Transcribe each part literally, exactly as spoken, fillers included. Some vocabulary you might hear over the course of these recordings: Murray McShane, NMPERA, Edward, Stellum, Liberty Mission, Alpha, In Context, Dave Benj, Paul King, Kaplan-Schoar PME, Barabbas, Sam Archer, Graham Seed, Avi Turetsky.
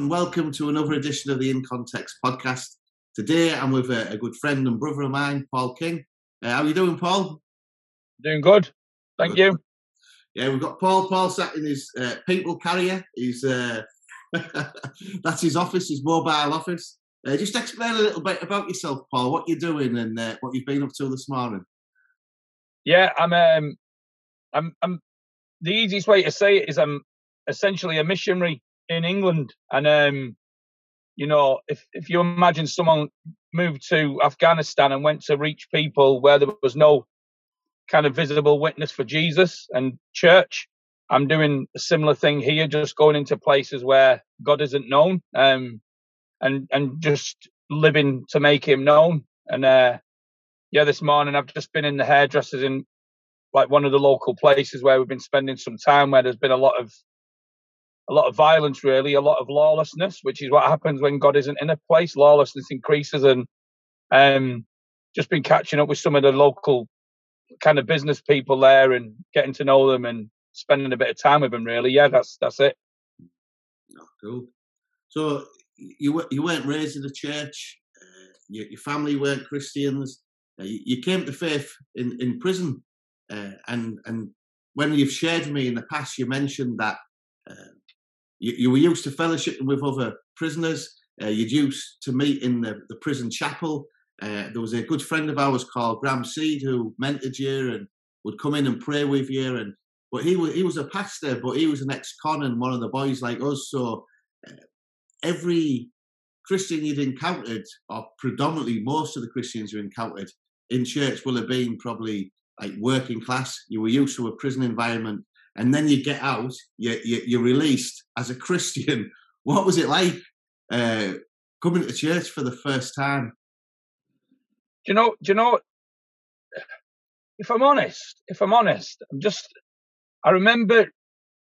and welcome to another edition of the In Context podcast. Today I'm with a, a good friend and brother of mine, Paul King. Uh, how are you doing, Paul? Doing good. Thank good. you. Yeah, we've got Paul. Paul sat in his uh, people carrier. He's, uh, that's his office, his mobile office. Uh, just explain a little bit about yourself, Paul, what you're doing and uh, what you've been up to this morning. Yeah, I'm, um, I'm, I'm, the easiest way to say it is I'm essentially a missionary in England. And, um, you know, if, if you imagine someone moved to Afghanistan and went to reach people where there was no kind of visible witness for Jesus and church, I'm doing a similar thing here, just going into places where God isn't known. Um, And and just living to make him known. And uh, yeah, this morning I've just been in the hairdressers in like one of the local places where we've been spending some time, where there's been a lot of a lot of violence, really, a lot of lawlessness, which is what happens when God isn't in a place. Lawlessness increases, and um, just been catching up with some of the local kind of business people there and getting to know them and spending a bit of time with them. Really, yeah, that's that's it. Oh, cool. So. You you weren't raised in the church. Uh, your, your family weren't Christians. Uh, you, you came to faith in in prison. Uh, and and when you've shared with me in the past, you mentioned that uh, you, you were used to fellowshipping with other prisoners. Uh, you'd used to meet in the, the prison chapel. Uh, there was a good friend of ours called Graham Seed who mentored you and would come in and pray with you. And but he was he was a pastor, but he was an ex-con and one of the boys like us. So. Uh, Every Christian you'd encountered, or predominantly most of the Christians you encountered in church, will have been probably like working class. You were used to a prison environment, and then you get out, you, you, you're released as a Christian. What was it like uh, coming to church for the first time? Do you know? Do you know? If I'm honest, if I'm honest, I'm just. I remember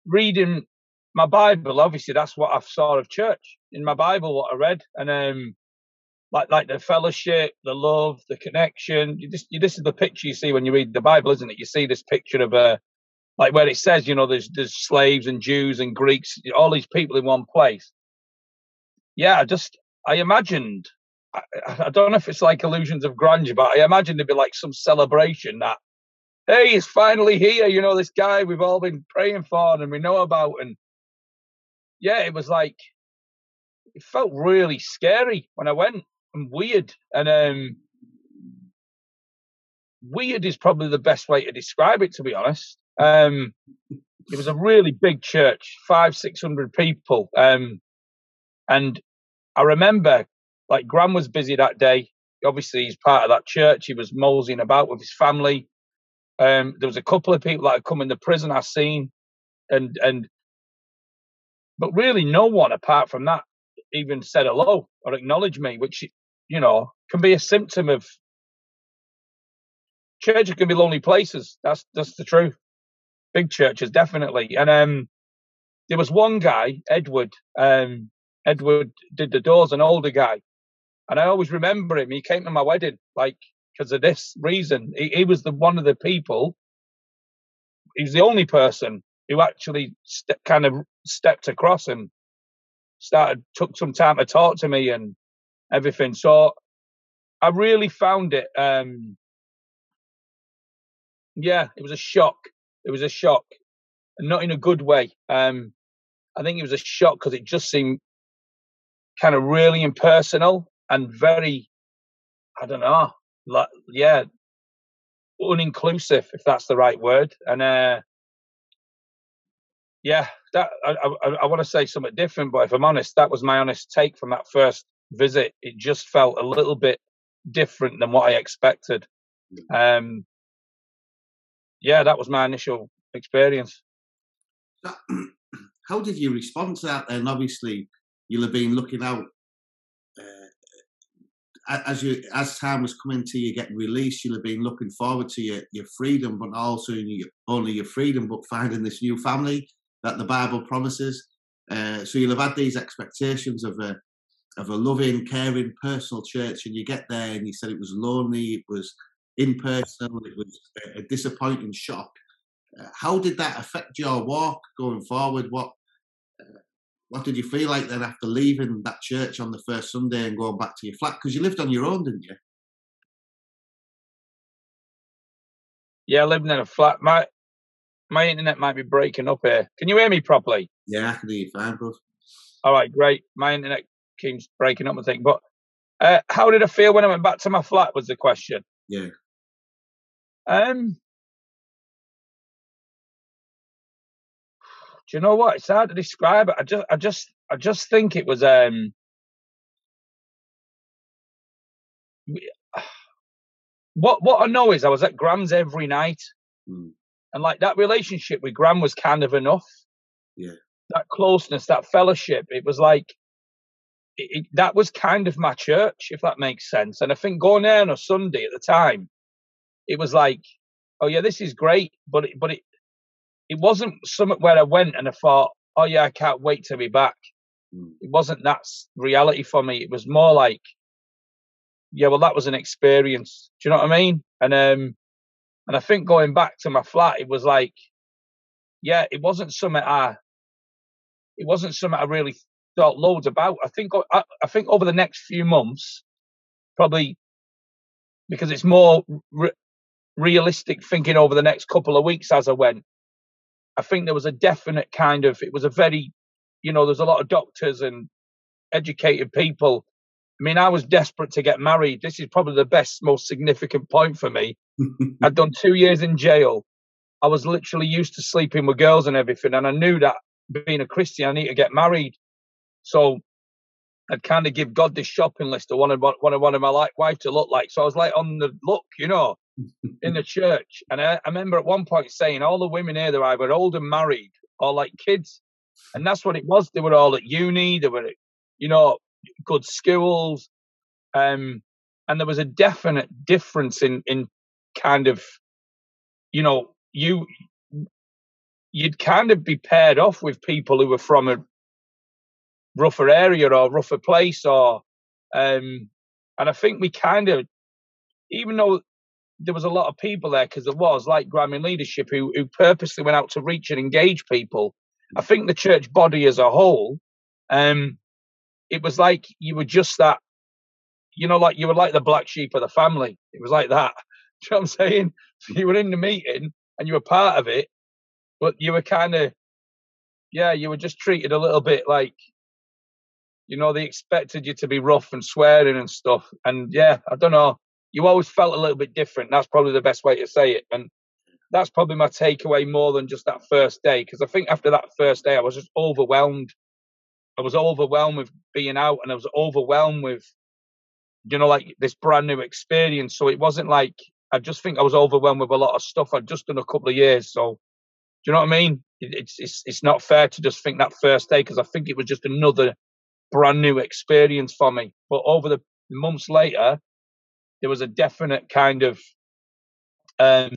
reading. My Bible, obviously, that's what I saw of church in my Bible, what I read, and um, like like the fellowship, the love, the connection. You just, you, this is the picture you see when you read the Bible, isn't it? You see this picture of a, like where it says, you know, there's there's slaves and Jews and Greeks, all these people in one place. Yeah, I just I imagined, I, I don't know if it's like illusions of grandeur, but I imagined it'd be like some celebration that, hey, it's finally here, you know, this guy we've all been praying for and we know about. And yeah, it was like, it felt really scary when I went, and weird. And um, weird is probably the best way to describe it, to be honest. Um, it was a really big church, five, six hundred people. Um, and I remember, like, Graham was busy that day. Obviously, he's part of that church. He was moseying about with his family. Um, there was a couple of people that had come in the prison I seen, and and. But really, no one apart from that even said hello or acknowledged me, which, you know, can be a symptom of churches can be lonely places. That's that's the truth. Big churches, definitely. And um, there was one guy, Edward. Um, Edward did the doors, an older guy, and I always remember him. He came to my wedding, like, because of this reason. He, he was the one of the people. He was the only person who actually st- kind of stepped across and started, took some time to talk to me and everything. So I really found it, um, yeah, it was a shock. It was a shock, and not in a good way. Um, I think it was a shock because it just seemed kind of really impersonal and very, I don't know, like, yeah, uninclusive, if that's the right word. And, uh, Yeah, that I, I, I want to say something different, but if I'm honest, that was my honest take from that first visit. It just felt a little bit different than what I expected. Um, yeah, that was my initial experience. How did you respond to that then? Obviously, you'll have been looking out. Uh, as you as time was coming to you getting released, you'll have been looking forward to your, your freedom, but also your, only your freedom, but finding this new family that the Bible promises. Uh, so you'll have had these expectations of a of a loving, caring, personal church, and you get there and you said it was lonely, it was impersonal, it was a disappointing shock. Uh, how did that affect your walk going forward? What uh, what did you feel like then after leaving that church on the first Sunday and going back to your flat? Because you lived on your own, didn't you? Yeah, living in a flat. My my internet might be breaking up here. Can you hear me properly? Yeah, I can hear you fine, bro. All right, great. My internet keeps breaking up, I think. But uh, how did I feel when I went back to my flat was the question. Yeah. Um. Do you know what? It's hard to describe it. I just, I just, I just think it was. Um. What what I know is I was at Graham's every night, mm. and like that relationship with Graham was kind of enough. Yeah, that closeness, that fellowship. It was like it, it, that was kind of my church, if that makes sense. And I think going there on a Sunday at the time, it was like, oh yeah, this is great, but it, but it it wasn't somewhere where I went and I thought, oh yeah, I can't wait to be back. Mm. It wasn't that reality for me. It was more like, yeah, well, that was an experience. Do you know what I mean? And um, and I think going back to my flat, it was like, yeah, it wasn't something I, it wasn't something I really thought loads about. I think I, I think over the next few months, probably, because it's more re realistic thinking over the next couple of weeks as I went, I think there was a definite kind of, it was a very, you know, there's a lot of doctors and educated people. I mean, I was desperate to get married. This is probably the best, most significant point for me. I'd done two years in jail. I was literally used to sleeping with girls and everything. And I knew that being a Christian, I need to get married. So I'd kind of give God this shopping list of what I wanted my wife to look like. So I was like on the look, you know, in the church. And I, I remember at one point saying, all the women here, they're either old and married or like kids. And that's what it was. They were all at uni. They were, you know, good schools, um and there was a definite difference in in kind of, you know, you you'd kind of be paired off with people who were from a rougher area or rougher place, or um and I think we kind of, even though there was a lot of people there, because there was like Graham in leadership who, who purposely went out to reach and engage people, I think the church body as a whole, um it was like you were just that, you know, like you were like the black sheep of the family. It was like that. Do you know what I'm saying? So you were in the meeting and you were part of it, but you were kind of, yeah, you were just treated a little bit like, you know, they expected you to be rough and swearing and stuff. And yeah, I don't know. You always felt a little bit different. That's probably the best way to say it. And that's probably my takeaway more than just that first day. Because I think after that first day, I was just overwhelmed. I was overwhelmed with being out, and I was overwhelmed with, you know, like this brand new experience. So it wasn't like, I just think I was overwhelmed with a lot of stuff I'd just done a couple of years. So, do you know what I mean? It's it's it's not fair to just think that first day, because I think it was just another brand new experience for me. But over the months later, there was a definite kind of. Um, do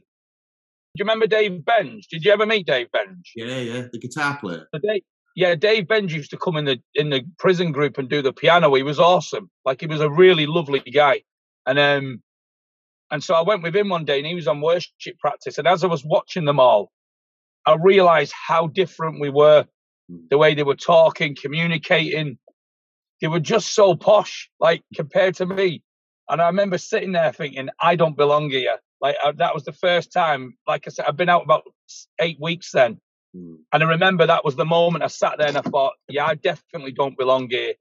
you remember Dave Benj? Did you ever meet Dave Benj? Yeah, yeah, the guitar player. The Dave, Yeah, Dave Benj used to come in the in the prison group and do the piano. He was awesome. Like, he was a really lovely guy. And um, and so I went with him one day, and he was on worship practice. And as I was watching them all, I realised how different we were, the way they were talking, communicating. They were just so posh, like, compared to me. And I remember sitting there thinking, I don't belong here. Like, I, that was the first time. Like I said, I've been out about eight weeks then. And I remember that was the moment I sat there and I thought, yeah, I definitely don't belong here.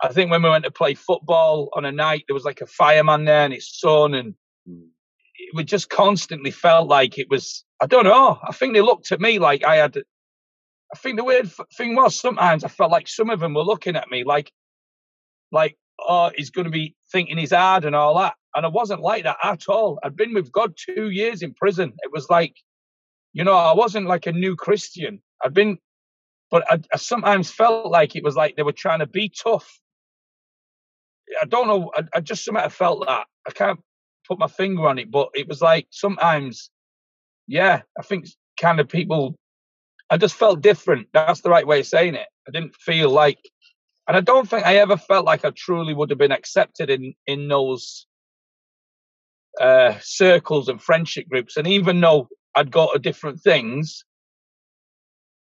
I think when we went to play football on a night, there was like a fireman there and his son. And it just constantly felt like it was, I don't know. I think they looked at me like I had, I think the weird thing was sometimes I felt like some of them were looking at me like, like, oh, he's going to be thinking he's hard and all that. And I wasn't like that at all. I'd been with God two years in prison. It was like, you know, I wasn't like a new Christian. I'd been, but I, I sometimes felt like it was like they were trying to be tough. I don't know. I, I just somehow felt that. I can't put my finger on it, but it was like sometimes, yeah, I think kind of people, I just felt different. That's the right way of saying it. I didn't feel like, and I don't think I ever felt like I truly would have been accepted in, in those uh, circles and friendship groups. And even though I'd go to different things,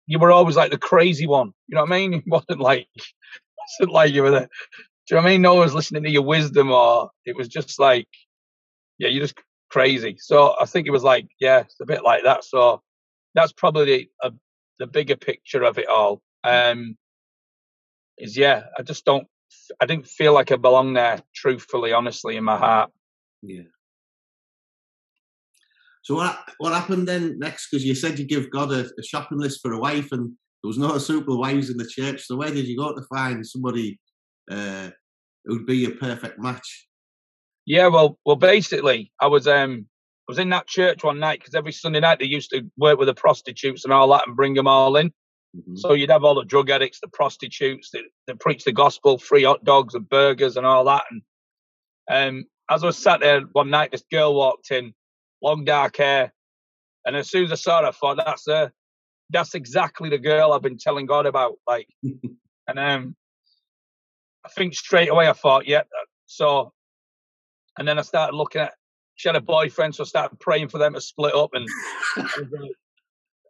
you were always like the crazy one. You know what I mean? It wasn't like, it wasn't like you were there. Do you know what I mean? No one was listening to your wisdom, or it was just like, yeah, you're just crazy. So I think it was like, yeah, it's a bit like that. So that's probably a, the bigger picture of it all. Um, is yeah, I just don't, I didn't feel like I belonged there, truthfully, honestly, in my heart. Yeah. So what what happened then next? Because you said you give God a, a shopping list for a wife, and there was no super wives in the church. So where did you go to find somebody uh, who'd be a perfect match? Yeah, well, well, basically, I was um I was in that church one night, because every Sunday night they used to work with the prostitutes and all that and bring them all in. Mm-hmm. So you'd have all the drug addicts, the prostitutes, that they, they preach the gospel, free hot dogs and burgers and all that. And um, as I was sat there one night, this girl walked in, long dark hair, and as soon as I saw her, I thought, that's her. That's exactly the girl I've been telling God about. Like, and um, I think straight away I thought, yeah. So, and then I started looking at. She had a boyfriend, so I started praying for them to split up, and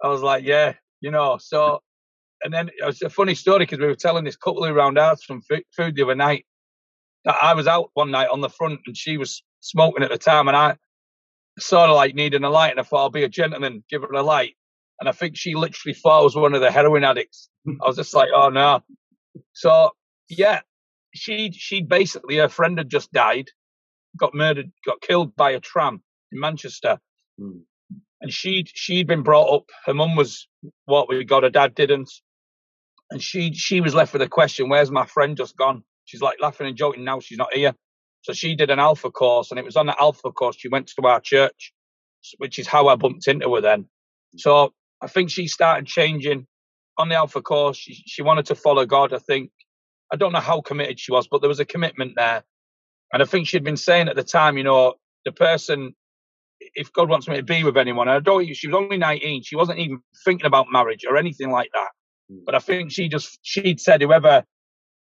I was like, yeah, you know. So, and then it was a funny story, because we were telling this couple around ours from food the other night that I was out one night on the front, and she was smoking at the time, and I sort of like needing a light, and I thought, I'll be a gentleman, give her a light, and I think she literally thought I was one of the heroin addicts. I was just like, oh no. So yeah, she she basically, her friend had just died, got murdered, got killed by a tram in Manchester. Mm. And she'd, she'd been brought up, her mum was what we got, her dad didn't. And she, she was left with a question, where's my friend just gone? She's like laughing and joking now, she's not here. So she did an Alpha course, and it was on the Alpha course she went to our church, which is how I bumped into her then. So I think she started changing on the Alpha course. She, she wanted to follow God, I think. I don't know how committed she was, but there was a commitment there. And I think she'd been saying at the time, you know, the person, if God wants me to be with anyone, and I don't, she was only nineteen. She wasn't even thinking about marriage or anything like that. Mm. But I think she just, she'd said, whoever,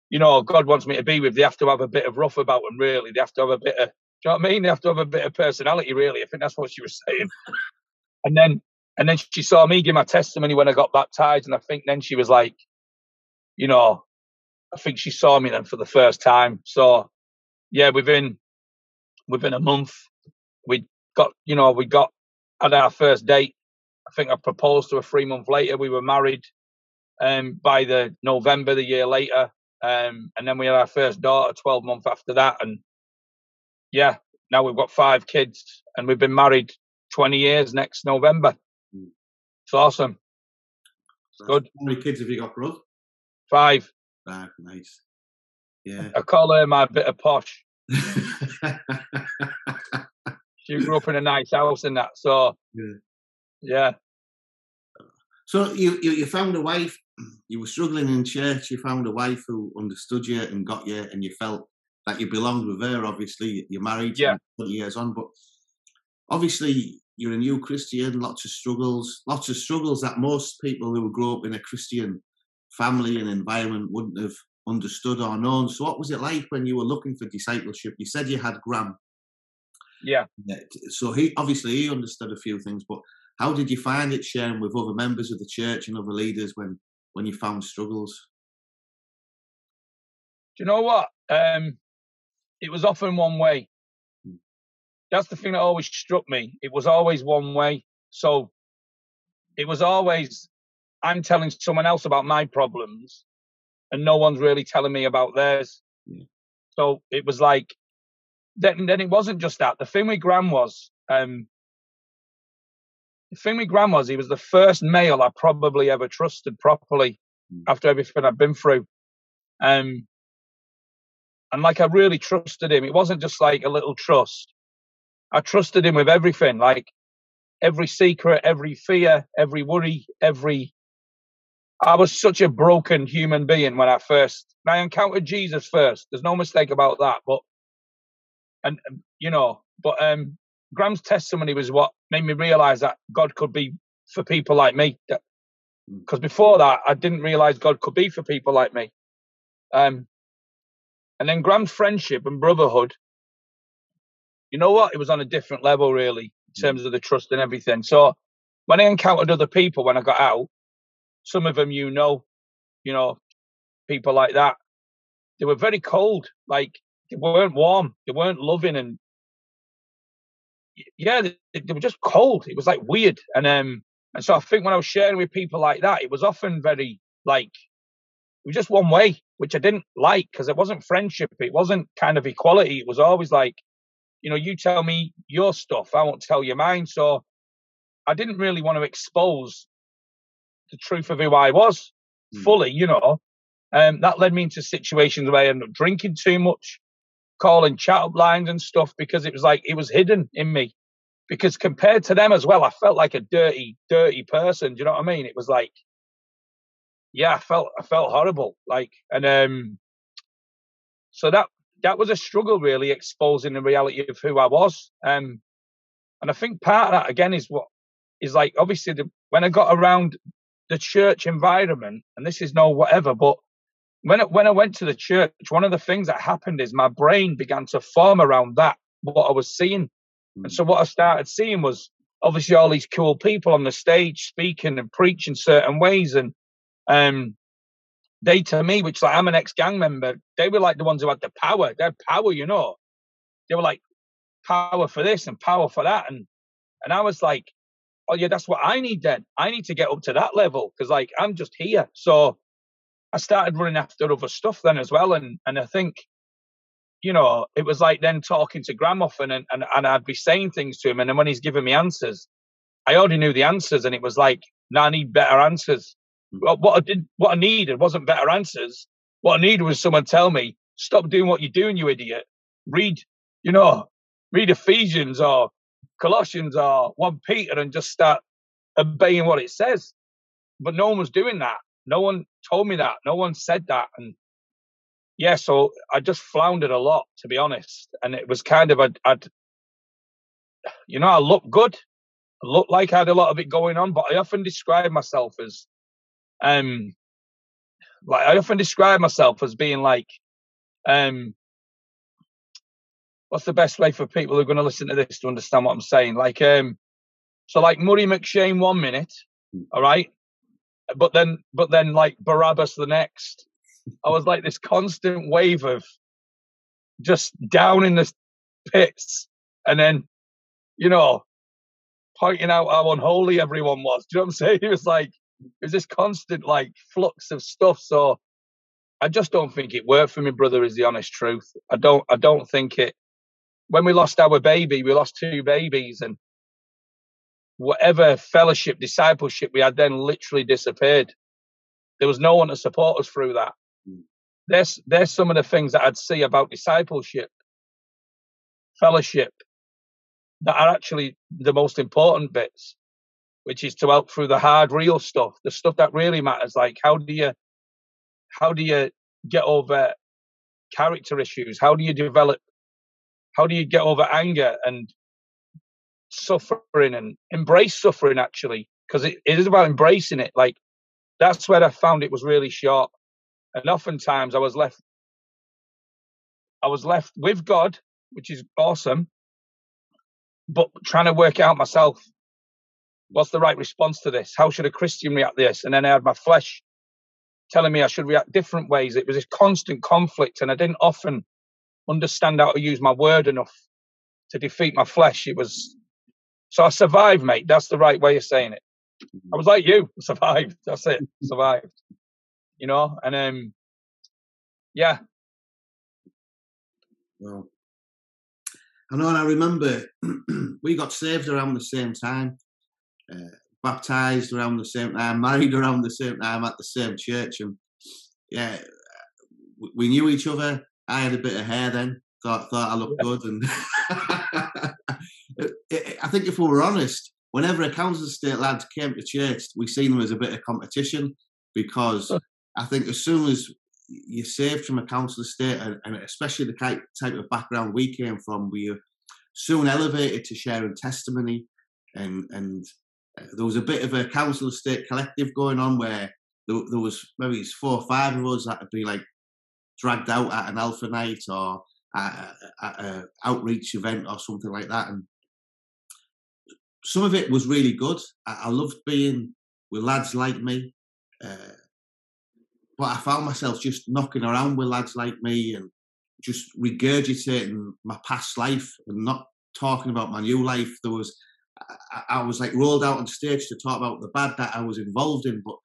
you know, God wants me to be with, they have to have a bit of rough about them, really. They have to have a bit of, do you know what I mean? They have to have a bit of personality, really. I think that's what she was saying. And then, and then she saw me give my testimony when I got baptized. And I think then she was like, you know, I think she saw me then for the first time. So, yeah, within within a month, we got, you know, we got at our first date. I think I proposed to her three months later. We were married um, by the November, the year later. Um, and then we had our first daughter twelve months after that. And yeah, now we've got five kids and we've been married twenty years next November. Mm. It's awesome. It's good. How many kids have you got, bro? Five. Five, nice. Yeah, I call her my bit of posh. She grew up in a nice house and that, so yeah. yeah. So you, you you found a wife. You were struggling in church. You found a wife who understood you and got you, and you felt that you belonged with her. Obviously, you're married. Yeah, twenty years on, but obviously you're a new Christian. Lots of struggles. Lots of struggles that most people who grow up in a Christian family and environment wouldn't have understood or known. So what was it like when you were looking for discipleship? You said you had Graham. Yeah. So he obviously he understood a few things, but how did you find it sharing with other members of the church and other leaders when when you found struggles? Do you know what? Um, it was often one way. That's the thing that always struck me. It was always one way. So it was always I'm telling someone else about my problems, and no one's really telling me about theirs. Yeah. So it was like, then then it wasn't just that. The thing with Graham was, um, the thing with Graham was he was the first male I probably ever trusted properly mm. after everything I'd been through. Um, and like I really trusted him. It wasn't just like a little trust. I trusted him with everything, like every secret, every fear, every worry, every... I was such a broken human being when I first, I encountered Jesus first. There's no mistake about that. But, and you know, but um, Graham's testimony was what made me realize that God could be for people like me. Because before that, I didn't realize God could be for people like me. Um, and then Graham's friendship and brotherhood, you know what? It was on a different level, really, in terms of the trust and everything. So when I encountered other people when I got out, Some of them, you know, you know, people like that. They were very cold. Like, they weren't warm. They weren't loving. And yeah, they, they were just cold. It was like weird. And um, and so I think when I was sharing with people like that, it was often very like, it was just one way, which I didn't like, because it wasn't friendship. It wasn't kind of equality. It was always like, you know, you tell me your stuff, I won't tell you mine. So I didn't really want to expose the truth of who I was mm. fully, you know. Um, that led me into situations where I ended up drinking too much, calling chat up lines and stuff, because it was like, it was hidden in me. Because compared to them as well, I felt like a dirty, dirty person. Do you know what I mean? It was like, yeah, I felt, I felt horrible. Like, and um, so that, that was a struggle, really, exposing the reality of who I was. Um, and I think part of that, again, is what is like, obviously, the, when I got around the church environment, and this is no whatever, but when I, when I went to the church, one of the things that happened is my brain began to form around that, what I was seeing. Mm. And so what I started seeing was obviously all these cool people on the stage speaking and preaching certain ways. And um, they, to me, which, like, I'm an ex-gang member, they were like the ones who had the power. They had power, you know. They were like, power for this and power for that. And and I was like, oh, yeah, that's what I need then. I need to get up to that level, because, like, I'm just here. So I started running after other stuff then as well. And, and I think, you know, it was like then talking to Graham often, and, and, and I'd be saying things to him. And then when he's giving me answers, I already knew the answers. And it was like, no, I need better answers. Well, what I did, what I needed wasn't better answers. What I needed was someone tell me, stop doing what you're doing, you idiot. Read, you know, read Ephesians or Colossians or First Peter and just start obeying what it says. But no one was doing that. No one told me that. No one said that. And yeah, so I just floundered a lot, to be honest. And it was kind of, I'd, I'd you know, I looked good. I looked like I had a lot of it going on, but I often describe myself as, Um, like I often describe myself as being like, um, what's the best way for people who are going to listen to this to understand what I'm saying? Like, um, so like Murray McShane one minute, all right, but then, but then like Barabbas the next. I was like this constant wave of just down in the pits, and then, you know, pointing out how unholy everyone was. Do you know what I'm saying? It was like, it was this constant, like, flux of stuff. So I just don't think it worked for me, brother, is the honest truth. I don't I don't think it. When we lost our baby, we lost two babies, and whatever fellowship, discipleship we had then literally disappeared. There was no one to support us through that. There's, there's some of the things that I'd see about discipleship, fellowship, that are actually the most important bits, which is to help through the hard, real stuff, the stuff that really matters. Like, how do you, how do you get over character issues? How do you develop, how do you get over anger and suffering, and embrace suffering, actually? Because it, it is about embracing it. Like, that's where I found it was really short. And oftentimes I was left, I was left with God, which is awesome, but trying to work it out myself. What's the right response to this? How should a Christian react to this? And then I had my flesh telling me I should react different ways. It was this constant conflict, and I didn't often understand how to use my word enough to defeat my flesh. It was, so I survived, mate. That's the right way of saying it. I was like you, I survived. That's it, I survived. You know, and um, yeah. Well, I know, and I remember we got saved around the same time. Uh, baptised around the same time, married around the same time, at the same church, and yeah, we knew each other. I had a bit of hair then, thought thought I looked yeah. good, and I think if we were honest, whenever a council estate lad came to church, we seen them as a bit of competition, because I think as soon as you're saved from a council estate, and, and especially the type type of background we came from, we were soon elevated to sharing testimony, and and. There was a bit of a council estate collective going on where there, there was maybe four or five of us that had been like dragged out at an Alpha night or at an outreach event or something like that. And some of it was really good. I, I loved being with lads like me Uh, but I found myself just knocking around with lads like me and just regurgitating my past life and not talking about my new life. There was, I, I was like rolled out on stage to talk about the bad that I was involved in, but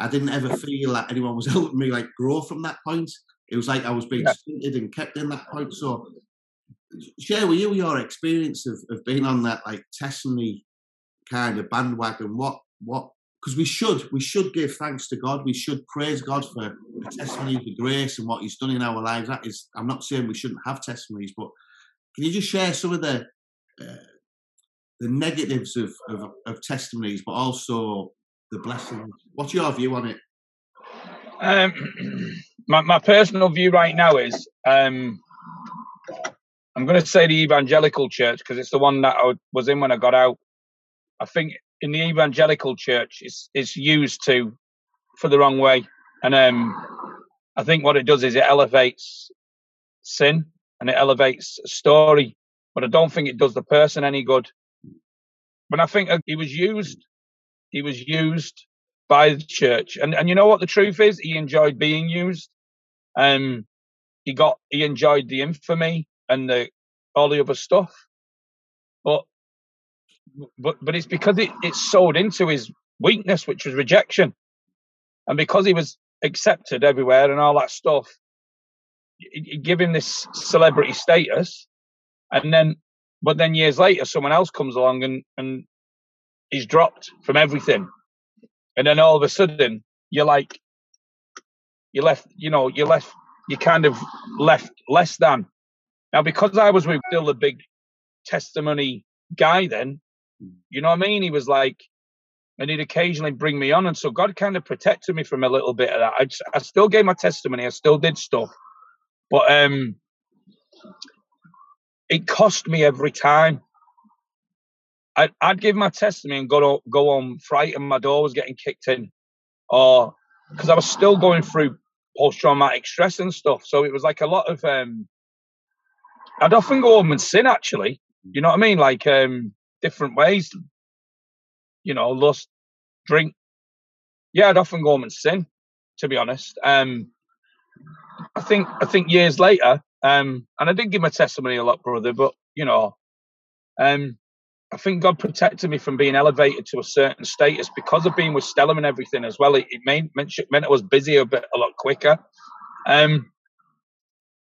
I didn't ever feel that anyone was helping me like grow from that point. It was like I was being yeah. stunted and kept in that point. So share with you your experience of, of being on that like testimony kind of bandwagon. What, what, because we should, we should give thanks to God. We should praise God for the testimony of the grace and what he's done in our lives. That is, I'm not saying we shouldn't have testimonies, but can you just share some of the, uh, the negatives of, of, of testimonies, but also the blessings? What's your view on it? Um, my, my personal view right now is, um, I'm going to say the evangelical church, because it's the one that I was in when I got out. I think in the evangelical church, it's, it's used to for the wrong way. And um, I think what it does is it elevates sin and it elevates a story, but I don't think it does the person any good. But I think he was used. He was used by the church. And, and you know what the truth is? He enjoyed being used. Um, he got, he enjoyed the infamy and the, all the other stuff, but but but it's because it, it sold into his weakness, which was rejection, and because he was accepted everywhere and all that stuff, it, it gave him this celebrity status. And then, but then years later, someone else comes along and and he's dropped from everything, and then all of a sudden, you're like, you left, you know, you left, you kind of left less than. Now, because I was with still a big testimony guy then, you know what I mean? He was like, and he'd occasionally bring me on. And so God kind of protected me from a little bit of that. I, just, I still gave my testimony. I still did stuff. But um, it cost me every time. I, I'd give my testimony and go, go home frightened. My door was getting kicked in. Or because I was still going through post-traumatic stress and stuff. So it was like a lot of... Um, I'd often go home and sin, actually. You know what I mean? Like, um, different ways. You know, lust, drink. Yeah, I'd often go home and sin, to be honest. Um, I think I think years later, um, and I did give my testimony a lot, brother, but, you know, um, I think God protected me from being elevated to a certain status because of being with Stellum and everything as well. It, it made, meant, meant I was busy a bit, a lot quicker. Um,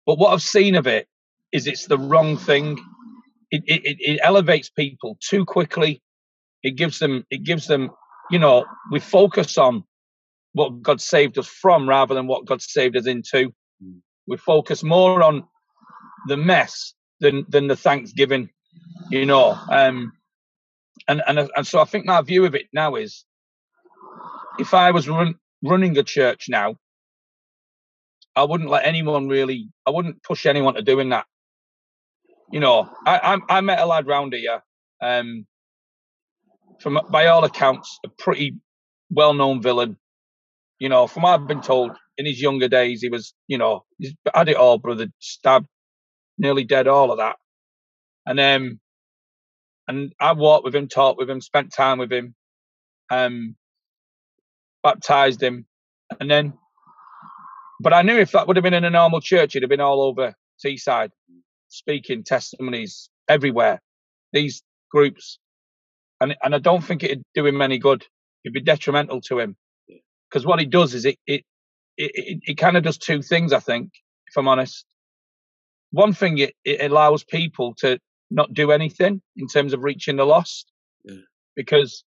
but what I've seen of it, is it's the wrong thing. It, it it elevates people too quickly. It gives them, it gives them, you know, we focus on what God saved us from rather than what God saved us into. We focus more on the mess than than the thanksgiving, you know. Um, and, and, and so I think my view of it now is if I was run, running a church now, I wouldn't let anyone really, I wouldn't push anyone to doing that. You know, I, I I met a lad round here, um, from by all accounts, a pretty well-known villain. You know, from what I've been told, in his younger days, he was, you know, he's had it all, brother, stabbed, nearly dead, all of that. And um, and I walked with him, talked with him, spent time with him, um, baptised him, and then, but I knew if that would have been in a normal church, it'd have been all over Teesside, speaking testimonies everywhere, these groups, and and I don't think it'd do him any good. It'd be detrimental to him, because what it does is it it it, it, it kind of does two things. I think, if I'm honest, one thing it, it allows people to not do anything in terms of reaching the lost, yeah. because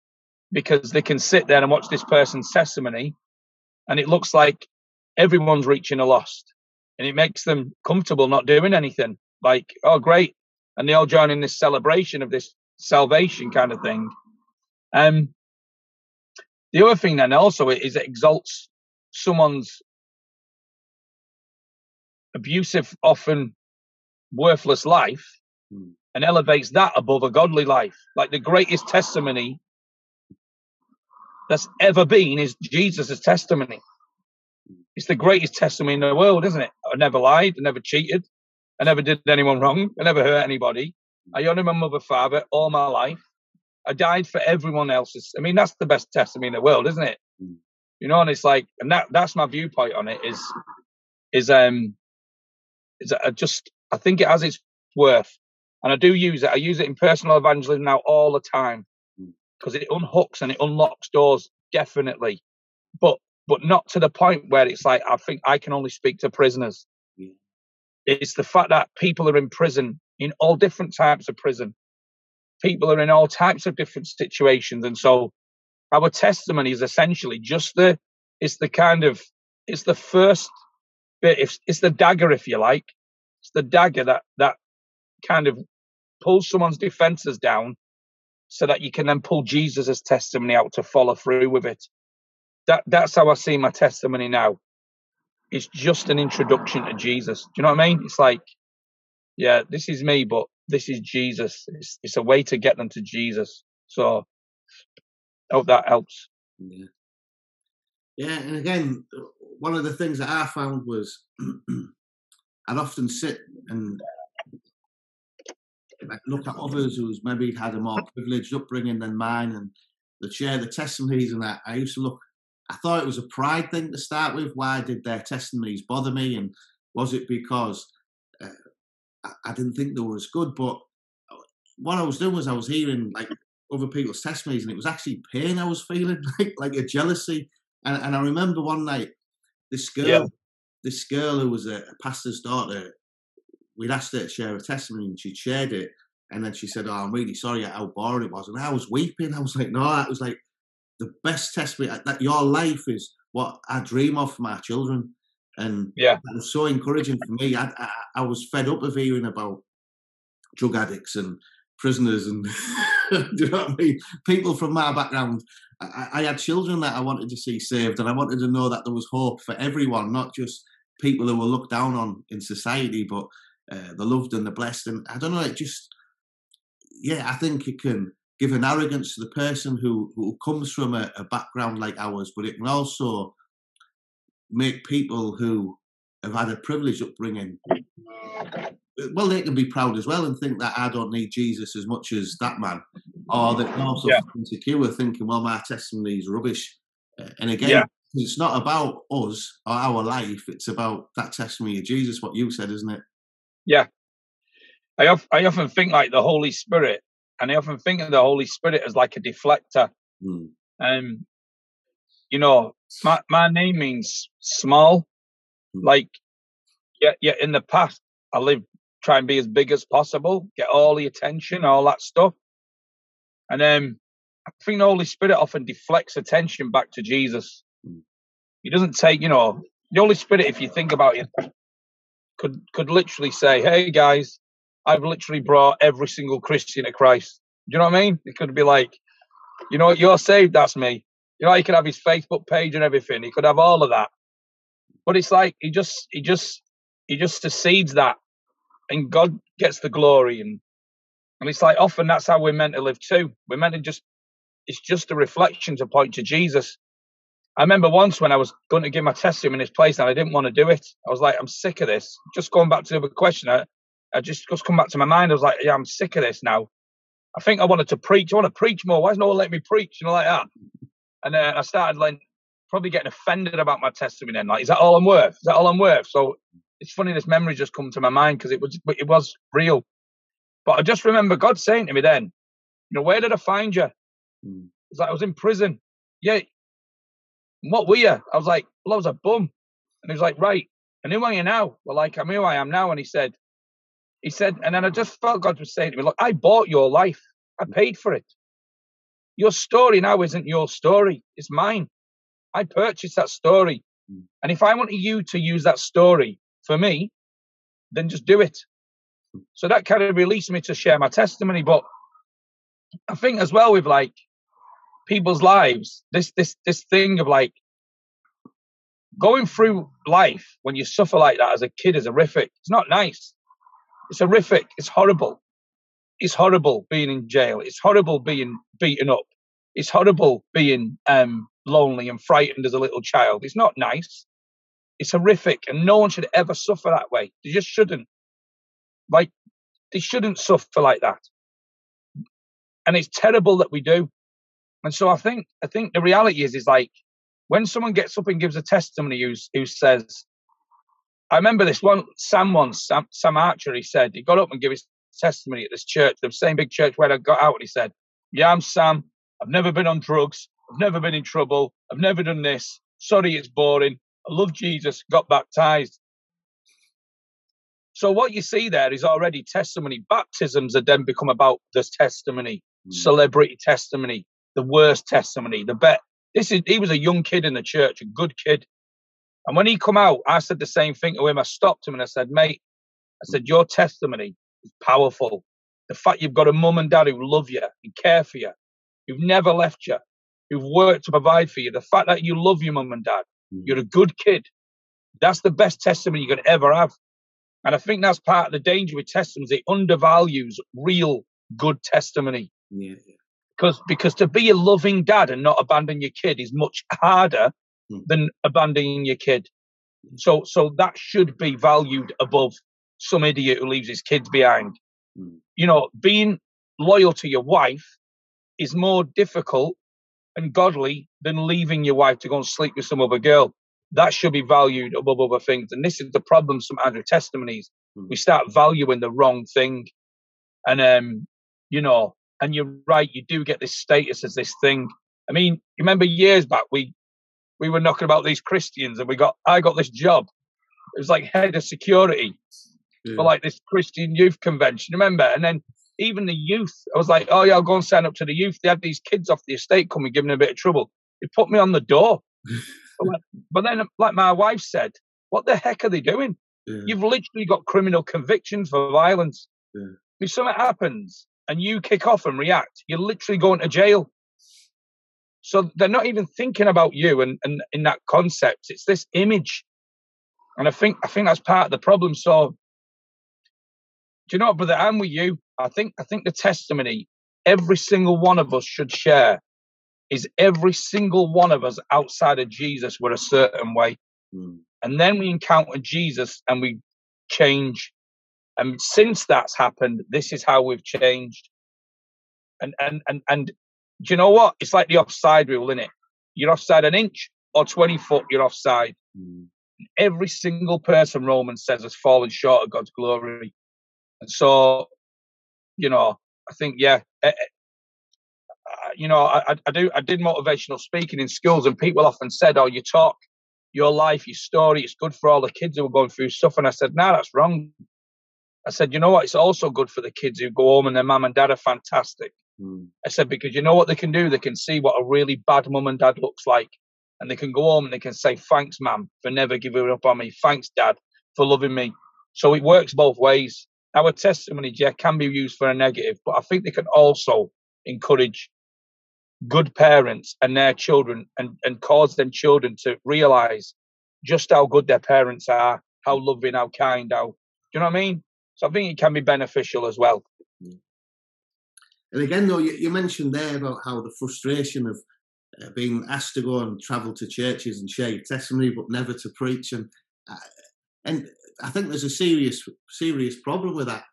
because they can sit there and watch this person's testimony, and it looks like everyone's reaching a lost, and it makes them comfortable not doing anything. Like, oh, great. And they all join in this celebration of this salvation kind of thing. Um, the other thing then also is it exalts someone's abusive, often worthless life and elevates that above a godly life. Like the greatest testimony that's ever been is Jesus' testimony. It's the greatest testimony in the world, isn't it? I never lied. I never cheated. I never did anyone wrong. I never hurt anybody. I honored my mother, father all my life. I died for everyone else's. I mean, that's the best testimony in the world, isn't it? You know, and it's like, and that that's my viewpoint on it is, is um, is I just, I think it has its worth. And I do use it. I use it in personal evangelism now all the time because it unhooks and it unlocks doors, definitely. But but not to the point where it's like, I think I can only speak to prisoners. Yeah. It's the fact that people are in prison, in all different types of prison. People are in all types of different situations. And so our testimony is essentially just the, it's the kind of, it's the first bit, it's, it's the dagger, if you like. It's the dagger that, that kind of pulls someone's defenses down so that you can then pull Jesus's testimony out to follow through with it. That that's how I see my testimony now. It's just an introduction to Jesus. Do you know what I mean? It's like, yeah, this is me, but this is Jesus. It's, it's a way to get them to Jesus. So I hope that helps. Yeah. Yeah, and again, one of the things that I found was I'd often sit and like, look at others who's maybe had a more privileged upbringing than mine, and they'd share the testimonies, and I, I used to look. I thought it was a pride thing to start with. Why did their testimonies bother me? And was it because uh, I, I didn't think they were as good? But what I was doing was I was hearing like other people's testimonies, and it was actually pain I was feeling, like like a jealousy. And, and I remember one night, this girl, yeah. this girl who was a, a pastor's daughter, we'd asked her to share a testimony, and she'd shared it. And then she said, "Oh, I'm really sorry how boring it was." And I was weeping. I was like, "No, that was like the best testimony. That your life is what I dream of for my children." And yeah, that was so encouraging for me. I, I, I was fed up of hearing about drug addicts and prisoners and do you know what I mean? People from my background. I, I had children that I wanted to see saved, and I wanted to know that there was hope for everyone, not just people who were looked down on in society, but uh, the loved and the blessed. And I don't know, it just, yeah, I think it can give an arrogance to the person who, who comes from a, a background like ours, but it can also make people who have had a privileged upbringing, well, they can be proud as well and think that I don't need Jesus as much as that man, or they can also yeah. feel insecure, thinking, well, my testimony is rubbish. Uh, and again, yeah. it's not about us or our life, it's about that testimony of Jesus, what you said, isn't it? Yeah. I, of, I often think like the Holy Spirit, and I often think of the Holy Spirit as like a deflector. Mm. Um, you know, my, my name means small. Mm. Like, yeah, yeah. In the past, I lived, try and be as big as possible, get all the attention, all that stuff. And um, I think the Holy Spirit often deflects attention back to Jesus. Mm. He doesn't take, you know, the Holy Spirit, if you think about it, could could literally say, "Hey, guys, I've literally brought every single Christian to Christ." Do you know what I mean? It could be like, you know, "You're saved, that's me." You know, he could have his Facebook page and everything. He could have all of that. But it's like, he just, he just, he just succeeds that. And God gets the glory. And, and it's like, often that's how we're meant to live too. We're meant to just, it's just a reflection to point to Jesus. I remember once when I was going to give my testimony in this place and I didn't want to do it. I was like, I'm sick of this. Just going back to the question, I, I just, just come back to my mind. I was like, yeah, I'm sick of this now. I think I wanted to preach. I want to preach more. Why doesn't no one let me preach? You know, like that. And then I started like probably getting offended about my testimony. Then, like, is that all I'm worth? Is that all I'm worth? So it's funny, this memory just come to my mind because it was, it was real. But I just remember God saying to me then, you know, "Where did I find you?" Mm. It's like, I was in prison. "Yeah. What were you?" I was like, "Well, I was a bum." And he was like, "Right. And who are you now?" Well, like, I'm who I am now. And he said, He said, and then I just felt God was saying to me, "Look, I bought your life. I paid for it. Your story now isn't your story. It's mine. I purchased that story. And if I want you to use that story for me, then just do it." So that kind of released me to share my testimony. But I think as well with like people's lives, this this this thing of like going through life when you suffer like that as a kid is horrific. It's not nice. It's horrific. It's horrible. It's horrible being in jail. It's horrible being beaten up. It's horrible being um, lonely and frightened as a little child. It's not nice. It's horrific. And no one should ever suffer that way. They just shouldn't. Like, they shouldn't suffer like that. And it's terrible that we do. And so I think I think the reality is, is like, when someone gets up and gives a testimony who, who says, I remember this one, Sam once, Sam, Sam Archer, he said, he got up and gave his testimony at this church, the same big church where I got out, and he said, yeah, I'm Sam, I've never been on drugs, I've never been in trouble, I've never done this, sorry it's boring, I love Jesus, got baptised. So what you see there is already testimony. Baptisms have then become about this testimony, mm. celebrity testimony, the worst testimony, the bet. This is, he was a young kid in the church, a good kid. And when he come out, I said the same thing to him. I stopped him and I said, mate, I said, your testimony is powerful. The fact you've got a mum and dad who love you and care for you, who've never left you, who've worked to provide for you, the fact that you love your mum and dad, mm. you're a good kid. That's the best testimony you could ever have. And I think that's part of the danger with testimonies. It undervalues real good testimony. Yeah. Because, because to be a loving dad and not abandon your kid is much harder mm. than abandoning your kid. So, so that should be valued above some idiot who leaves his kids behind. Mm. You know, being loyal to your wife is more difficult and godly than leaving your wife to go and sleep with some other girl. That should be valued above other things. And this is the problem sometimes with testimonies. Mm. We start valuing the wrong thing. And, um, you know, and you're right, you do get this status as this thing. I mean, you remember years back, we we were knocking about these Christians and we got I got this job. It was like head of security yeah. for like this Christian youth convention, remember? And then even the youth, I was like, oh, yeah, I'll go and sign up to the youth. They had these kids off the estate coming, giving them a bit of trouble. They put me on the door. But then, like my wife said, what the heck are they doing? Yeah. You've literally got criminal convictions for violence. Yeah. If something happens and you kick off and react, you're literally going to jail. So they're not even thinking about you and, and in that concept. It's this image. And I think I think that's part of the problem. So do you know what, brother? I'm with you. I think I think the testimony every single one of us should share is every single one of us outside of Jesus were a certain way. Mm. And then we encounter Jesus and we change. And since that's happened, this is how we've changed. And and and and do you know what? It's like the offside rule, isn't it? You're offside an inch or twenty foot, you're offside. Mm. Every single person, Romans says, has fallen short of God's glory. And so, you know, I think, yeah, it, You know, I, I do. I did motivational speaking in schools, and people often said, "Oh, you talk your life, your story. It's good for all the kids who are going through stuff." And I said, "No, nah, that's wrong." I said, "You know what? It's also good for the kids who go home and their mum and dad are fantastic." Mm. I said, "Because you know what they can do? They can see what a really bad mum and dad looks like, and they can go home and they can say, thanks, mum, for never giving up on me. Thanks, dad, for loving me.'" So it works both ways. Our testimony, yeah, can be used for a negative, but I think they can also encourage good parents and their children and, and cause them children to realise just how good their parents are, how loving, how kind, how, do you know what I mean? So I think it can be beneficial as well. And again, though, you, you mentioned there about how the frustration of uh, being asked to go and travel to churches and share your testimony, but never to preach. And, uh, and I think there's a serious, serious problem with that.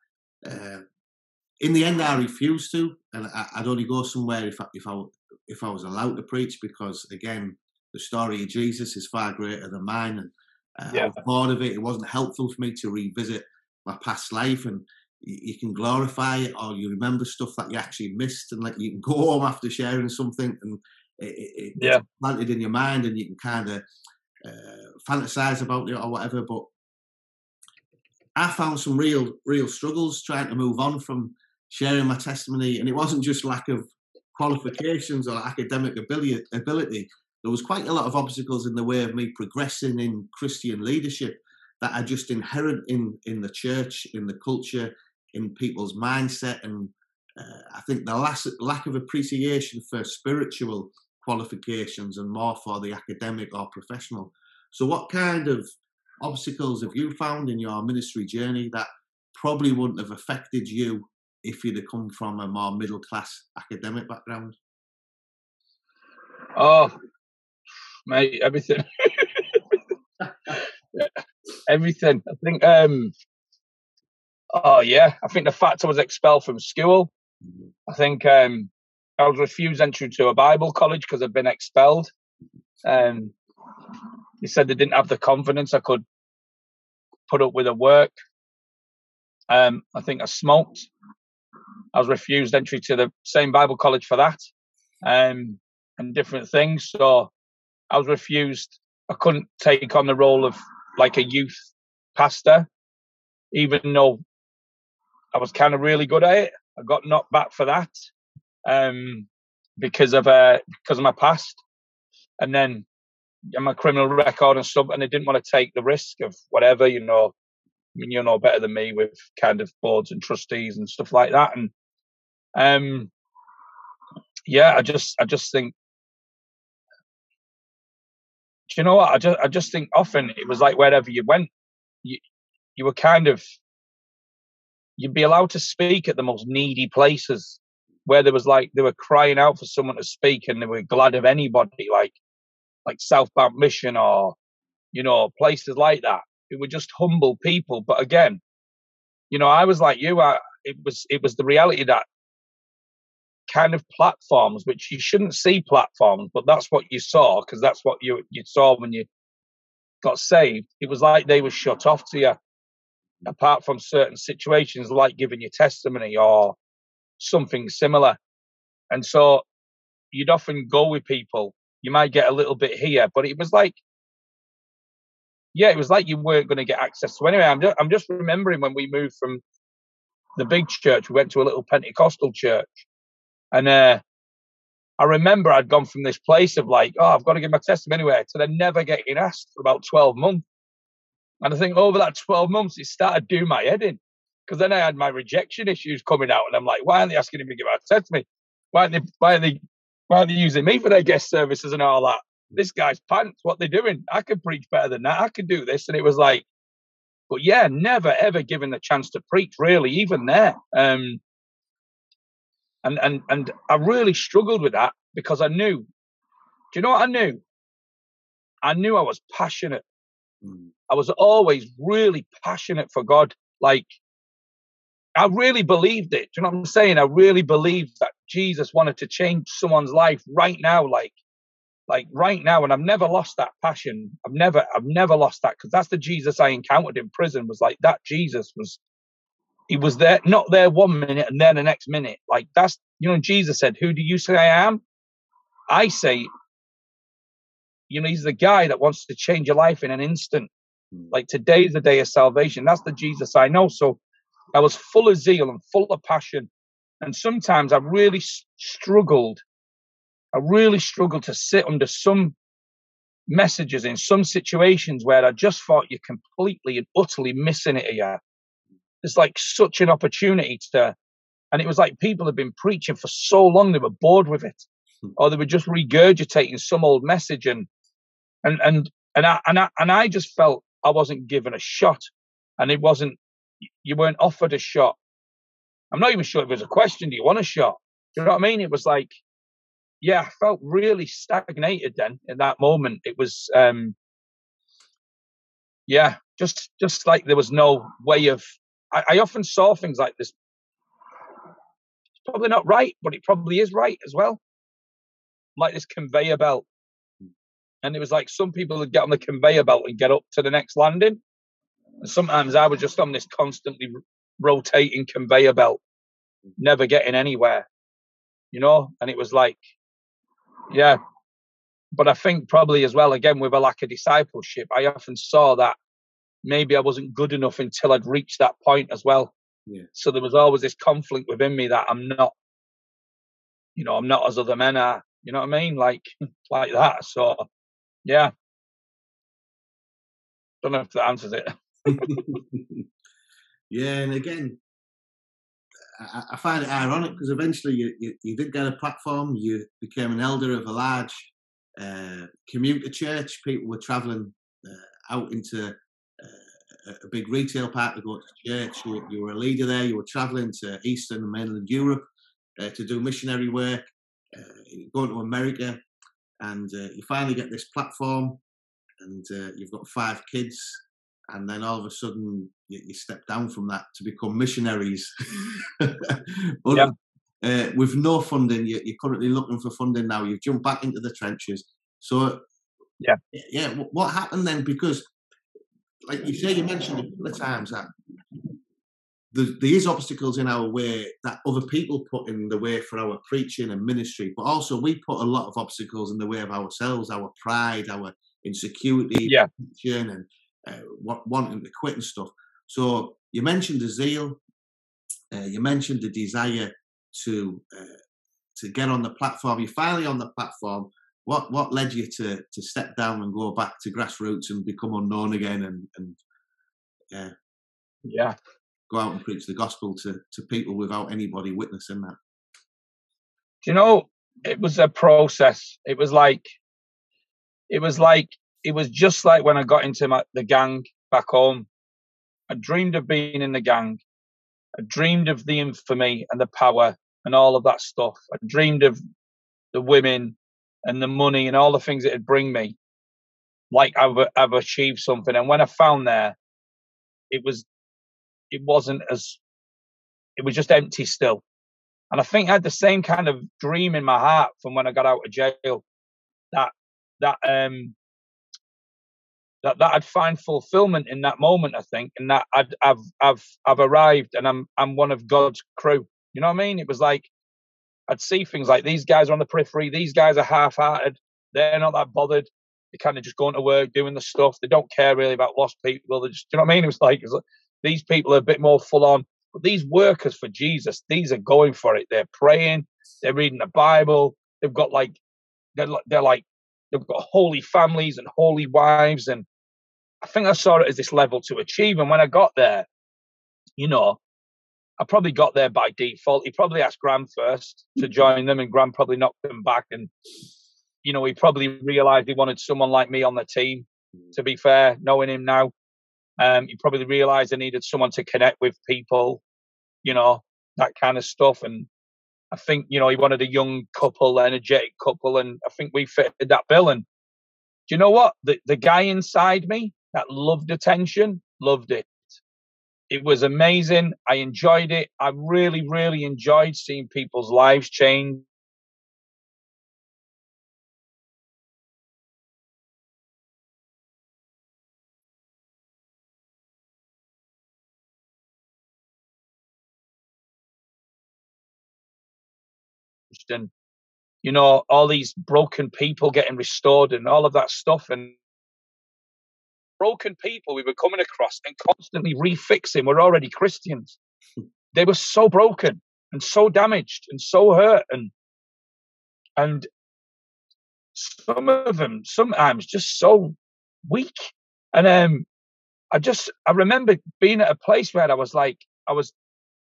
Uh, in the end, I refused to, and I, I'd only go somewhere if I, if I if I was allowed to preach, because again, the story of Jesus is far greater than mine, and uh, yeah. I was bored of it. It wasn't helpful for me to revisit my past life, and you, you can glorify it, or you remember stuff that you actually missed, and like you can go home after sharing something, and it, it, yeah. it's planted in your mind, and you can kind of uh, fantasize about it or whatever. But I found some real, real struggles trying to move on from sharing my testimony, and it wasn't just lack of qualifications or academic ability. There was quite a lot of obstacles in the way of me progressing in Christian leadership that are just inherent in in the church, in the culture, in people's mindset, and uh, I think the last, lack of appreciation for spiritual qualifications and more for the academic or professional. So what kind of obstacles have you found in your ministry journey that probably wouldn't have affected you if you'd have come from a more middle-class academic background? Oh, mate, everything. everything. I think, um, oh, yeah. I think the fact I was expelled from school. Mm-hmm. I think um, I was refused entry to a Bible college because I'd been expelled. Um, he said they didn't have the confidence I could put up with the work. Um, I think I smoked. I was refused entry to the same Bible college for that, um, and different things. So I was refused. I couldn't take on the role of like a youth pastor, even though I was kind of really good at it. I got knocked back for that um, because of uh, because of my past, and then and my criminal record and stuff. And they didn't want to take the risk of whatever, you know. I mean, you know better than me with kind of boards and trustees and stuff like that. And um, yeah, I just I just think. Do you know what? I just, I just think often it was like wherever you went, you, you were kind of, you'd be allowed to speak at the most needy places where there was like, they were crying out for someone to speak and they were glad of anybody, like, like Southbound Mission or, you know, places like that. It were just humble people. But again, you know, I was like you, I, it was, it was the reality that kind of platforms, which you shouldn't see platforms, but that's what you saw, because that's what you you saw when you got saved. It was like they were shut off to you, apart from certain situations like giving your testimony or something similar. And so you'd often go with people. You might get a little bit here, but it was like, yeah, it was like you weren't going to get access. So anyway, I'm just, I'm just remembering when we moved from the big church, we went to a little Pentecostal church. And uh, I remember I'd gone from this place of like, oh, I've got to give my testimony anyway, to then never getting asked for about twelve months. And I think over that twelve months, it started doing my head in. Because then I had my rejection issues coming out. And I'm like, why aren't they asking me to give my testimony? Why aren't they, why aren't they, why aren't they using me for their guest services and all that? This guy's pants, what they're doing. I could preach better than that. I could do this. And it was like, but yeah, never, ever given the chance to preach, really, even there. Um, And, and and I really struggled with that because I knew, do you know what I knew? I knew I was passionate. Mm. I was always really passionate for God. Like, I really believed it. Do you know what I'm saying? I really believed that Jesus wanted to change someone's life right now, like, like right now. And I've never lost that passion. I've never, I've never lost that, because that's the Jesus I encountered in prison. Was like that Jesus was. He was there, not there one minute and then the next minute. Like that's, you know, Jesus said, who do you say I am? I say, you know, he's the guy that wants to change your life in an instant. Like today's the day of salvation. That's the Jesus I know. So I was full of zeal and full of passion. And sometimes I really struggled. I really struggled to sit under some messages in some situations where I just thought you're completely and utterly missing it here. It's like such an opportunity to, and it was like people had been preaching for so long, they were bored with it, or they were just regurgitating some old message. And, and, and, and I, and I, and I just felt I wasn't given a shot, and it wasn't, you weren't offered a shot. I'm not even sure if it was a question. Do you want a shot? Do you know what I mean? It was like, yeah, I felt really stagnated then in that moment. It was, um, yeah, just, just like there was no way of, I often saw things like this. It's probably not right, but it probably is right as well. Like this conveyor belt. And it was like some people would get on the conveyor belt and get up to the next landing. And sometimes I was just on this constantly rotating conveyor belt, never getting anywhere, you know? And it was like, yeah. But I think probably as well, again, with a lack of discipleship, I often saw that. Maybe I wasn't good enough until I'd reached that point as well. Yeah. So there was always this conflict within me that I'm not, you know, I'm not as other men are. You know what I mean? Like, like that. So, yeah. Don't know if that answers it. Yeah, and again, I, I find it ironic because eventually you, you, you did get a platform. You became an elder of a large uh, commuter church. People were travelling uh, out into Uh, a big retail park to go to church. You, you were a leader there. You were travelling to Eastern and mainland Europe uh, to do missionary work. Uh, you go to America, and uh, you finally get this platform, and uh, you've got five kids, and then all of a sudden you, you step down from that to become missionaries. Yep. uh, with no funding, you, you're currently looking for funding now. You've jumped back into the trenches. So yeah, yeah. What happened then? Because, like you say, you mentioned a couple of times that there, there is obstacles in our way that other people put in the way for our preaching and ministry, but also we put a lot of obstacles in the way of ourselves, our pride, our insecurity, yeah, and uh, wanting to quit and stuff. So you mentioned the zeal, uh, you mentioned the desire to uh, to get on the platform. You're finally on the platform. What what led you to to step down and go back to grassroots and become unknown again and and uh, yeah, go out and preach the gospel to to people without anybody witnessing that? Do you know, it was a process. It was like it was like it was just like when I got into my, the gang back home. I dreamed of being in the gang. I dreamed of the infamy and the power and all of that stuff. I dreamed of the women and the money and all the things it would bring me, like I've, I've achieved something. And when I found there, it was, it wasn't as, it was just empty still. And I think I had the same kind of dream in my heart from when I got out of jail, that that um. That, that I'd find fulfillment in that moment, I think, and that I'd, I've I've I've arrived, and I'm I'm one of God's crew. You know what I mean? It was like I'd see things like these guys are on the periphery, these guys are half-hearted, they're not that bothered, they're kind of just going to work, doing the stuff, they don't care really about lost people. They just, you know what I mean? It was like, it was like these people are a bit more full-on, but these workers for Jesus, these are going for it. They're praying, they're reading the Bible, they've got like they're they're like. They've got holy families and holy wives. And I think I saw it as this level to achieve. And when I got there, you know, I probably got there by default. He probably asked Graham first to join them, and Graham probably knocked them back. And, you know, he probably realised he wanted someone like me on the team, to be fair, knowing him now. Um, he probably realised I needed someone to connect with people, you know, that kind of stuff. And I think, you know, he wanted a young couple, energetic couple, and I think we fitted that bill. And do you know what? The the guy inside me that loved attention, loved it. It was amazing. I enjoyed it. I really, really enjoyed seeing people's lives change. And, you know, all these broken people getting restored and all of that stuff, and broken people we were coming across and constantly refixing were already Christians. They were so broken and so damaged and so hurt, and and some of them sometimes just so weak. And um, I just I remember being at a place where I was like I was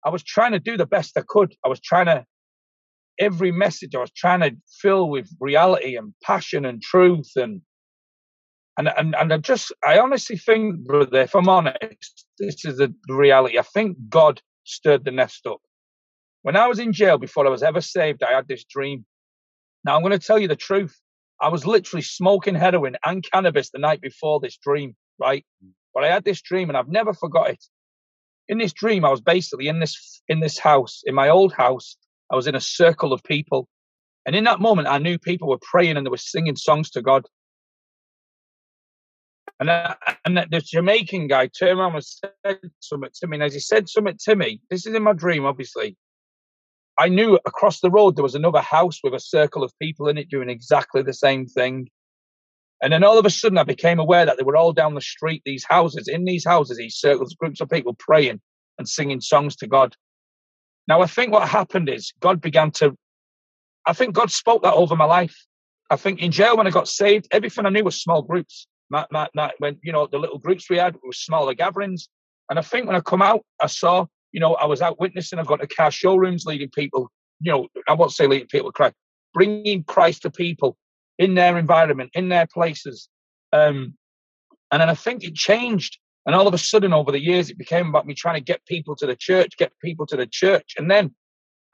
I was trying to do the best I could. I was trying to. Every message I was trying to fill with reality and passion and truth, and and and, and I just I honestly think, brother, if I'm honest, this is the reality. I think God stirred the nest up. When I was in jail before I was ever saved, I had this dream. Now I'm going to tell you the truth. I was literally smoking heroin and cannabis the night before this dream, right? But I had this dream, and I've never forgot it. In this dream, I was basically in this in this house, in my old house. I was in a circle of people. And in that moment, I knew people were praying and they were singing songs to God. And, I, and the Jamaican guy turned around and said something to me. And as he said something to me, this is in my dream, obviously. I knew across the road there was another house with a circle of people in it doing exactly the same thing. And then all of a sudden, I became aware that they were all down the street, these houses. In these houses, these circles, groups of people praying and singing songs to God. Now, I think what happened is God began to, I think God spoke that over my life. I think in jail when I got saved, everything I knew was small groups. My, my, my, when, you know, the little groups we had were smaller gatherings. And I think when I come out, I saw, you know, I was out witnessing. I've got to car showrooms leading people, you know, I won't say leading people to Christ, bringing Christ to people in their environment, in their places. Um, and then I think it changed. And all of a sudden, over the years, it became about me trying to get people to the church, get people to the church. And then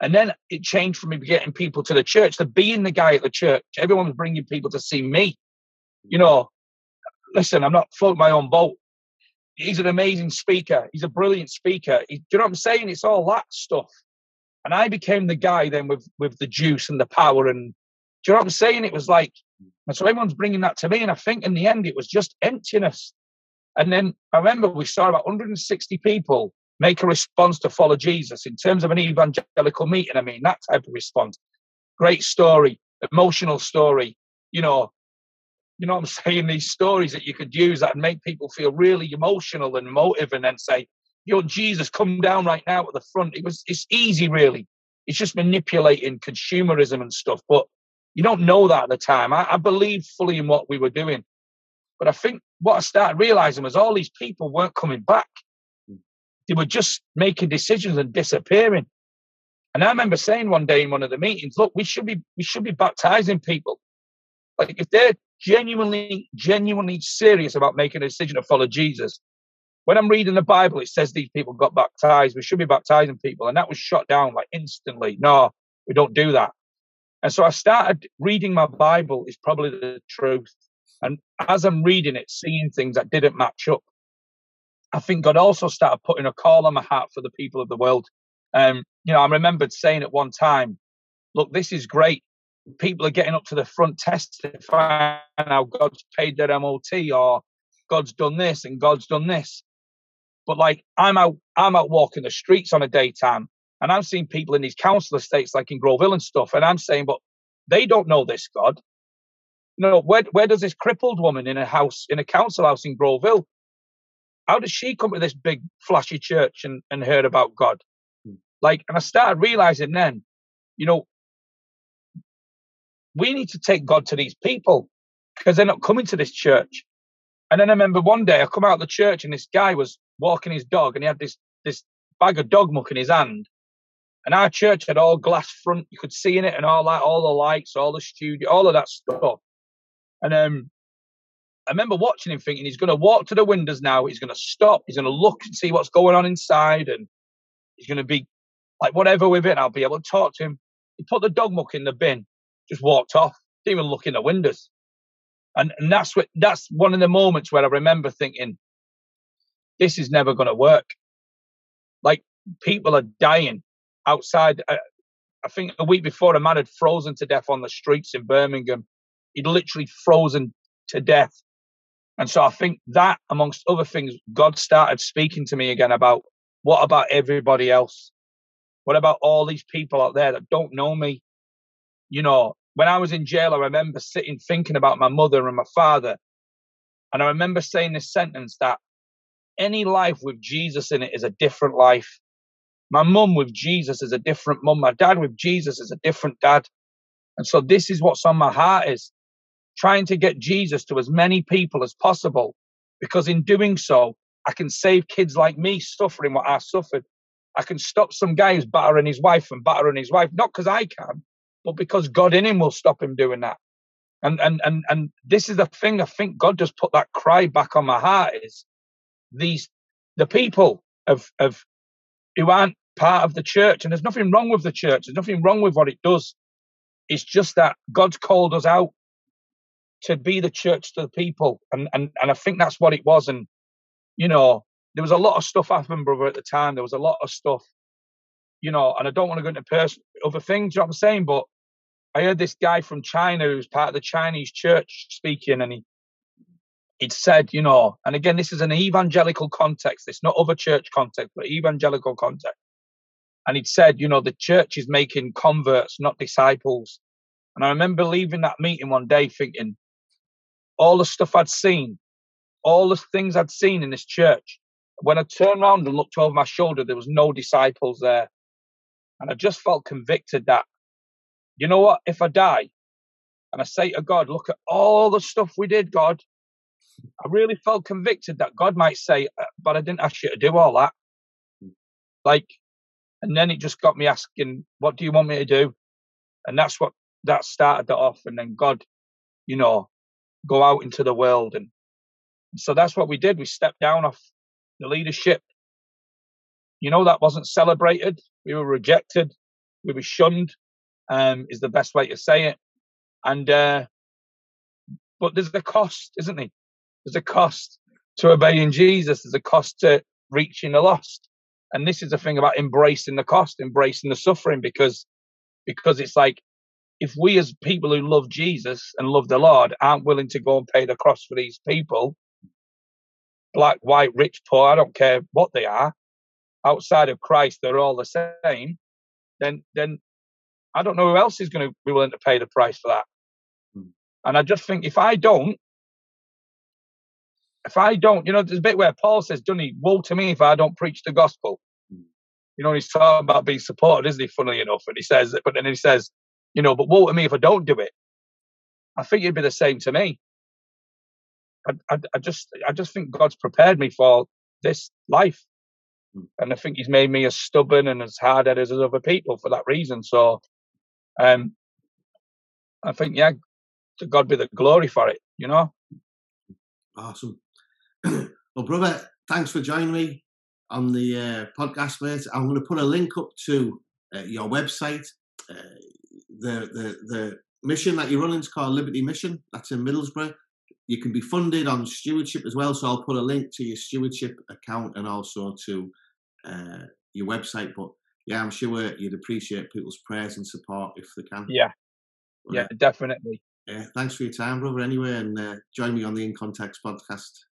and then it changed from me getting people to the church to being the guy at the church. Everyone was bringing people to see me. You know, listen, I'm not floating my own boat. He's an amazing speaker. He's a brilliant speaker. He, do you know what I'm saying? It's all that stuff. And I became the guy then with, with the juice and the power. And do you know what I'm saying? It was like And so everyone's bringing that to me. And I think in the end, it was just emptiness. And then I remember we saw about one hundred sixty people make a response to follow Jesus in terms of an evangelical meeting. I mean, that type of response. Great story, emotional story, you know, you know what I'm saying? These stories that you could use that make people feel really emotional and emotive, and then say, "Yo, Jesus, come down right now at the front." It was, it's easy, really. It's just manipulating consumerism and stuff. But you don't know that at the time. I, I believed fully in what we were doing. But I think what I started realizing was all these people weren't coming back. They were just making decisions and disappearing. And I remember saying one day in one of the meetings, "Look, we should be we should be baptizing people. Like, if they're genuinely, genuinely serious about making a decision to follow Jesus. When I'm reading the Bible, it says these people got baptized. We should be baptizing people." And that was shot down like instantly. "No, we don't do that." And so I started reading my Bible is probably the truth. And as I'm reading it, seeing things that didn't match up, I think God also started putting a call on my heart for the people of the world. Um, you know, I remembered saying at one time, "Look, this is great. People are getting up to the front testifying how God's paid their M O T, or God's done this and God's done this. But like, I'm out, I'm out walking the streets on a daytime, and I'm seeing people in these council estates, like in Grove Hill and stuff. And I'm saying, but they don't know this God. You know, where where does this crippled woman in a house, in a council house in Grove Hill, how does she come to this big flashy church and and heard about God?" Like, and I started realizing then, you know, we need to take God to these people because they're not coming to this church. And then I remember one day I come out of the church and this guy was walking his dog, and he had this, this bag of dog muck in his hand. And our church had all glass front. You could see in it and all that, all the lights, all the studio, all of that stuff. And um, I remember watching him thinking, he's going to walk to the windows now. He's going to stop. He's going to look and see what's going on inside. And he's going to be like, whatever with it, I'll be able to talk to him. He put the dog muck in the bin, just walked off, didn't even look in the windows. And, and that's what, that's one of the moments where I remember thinking, this is never going to work. Like, people are dying outside. I, I think a week before, a man had frozen to death on the streets in Birmingham. He'd literally frozen to death. And so I think that, amongst other things, God started speaking to me again about, what about everybody else? What about all these people out there that don't know me? You know, when I was in jail, I remember sitting thinking about my mother and my father. And I remember saying this sentence that any life with Jesus in it is a different life. My mum with Jesus is a different mum. My dad with Jesus is a different dad. And so this is what's on my heart, is trying to get Jesus to as many people as possible. Because in doing so, I can save kids like me suffering what I suffered. I can stop some guy who's battering his wife and battering his wife, not because I can, but because God in him will stop him doing that. And and and and this is the thing, I think God just put that cry back on my heart, is these the people of of who aren't part of the church. And there's nothing wrong with the church. There's nothing wrong with what it does. It's just that God's called us out to be the church to the people. And and and I think that's what it was. And you know, there was a lot of stuff happening, brother, at the time. There was a lot of stuff, you know, and I don't want to go into pers- other things, you know what I'm saying? But I heard this guy from China who's part of the Chinese church speaking, and he he'd said, you know, and again, this is an evangelical context. It's not other church context, but evangelical context. And he'd said, you know, the church is making converts, not disciples. And I remember leaving that meeting one day thinking, all the stuff I'd seen, all the things I'd seen in this church, when I turned around and looked over my shoulder, there was no disciples there. And I just felt convicted that, you know what, if I die and I say to God, look at all the stuff we did, God, I really felt convicted that God might say, but I didn't ask you to do all that. Like, and then it just got me asking, what do you want me to do? And that's what, that started that off. And then God, you know, go out into the world. And so that's what we did. We stepped down off the leadership. You know, that wasn't celebrated. We were rejected. We were shunned, um, is the best way to say it. And, uh, but there's the cost, isn't there? There's a cost to obeying Jesus. There's a cost to reaching the lost. And this is the thing about embracing the cost, embracing the suffering, because, because it's like, if we as people who love Jesus and love the Lord aren't willing to go and pay the cross for these people, black, white, rich, poor, I don't care what they are, outside of Christ, they're all the same, then then I don't know who else is going to be willing to pay the price for that. Mm. And I just think if I don't, if I don't, you know, there's a bit where Paul says, doesn't he, woe to me if I don't preach the gospel. Mm. You know, he's talking about being supported, isn't he, funnily enough? And he says, but then he says, you know, but woe to me if I don't do it. I think it'd be the same to me. I, I, I just, I just think God's prepared me for this life, and I think He's made me as stubborn and as hard-headed as other people for that reason. So, um, I think, yeah, to God be the glory for it. You know. Awesome. Well, brother, thanks for joining me on the uh, podcast, mate. I'm going to put a link up to uh, your website. Uh, the the the mission that you're running is called Liberty Mission. That's in Middlesbrough. You can be funded on stewardship as well, so I'll put a link to your stewardship account and also to uh, your website. But yeah, I'm sure you'd appreciate people's prayers and support if they can. Yeah, yeah, definitely. Yeah, thanks for your time, brother. Anyway, and uh, join me on the In Context podcast.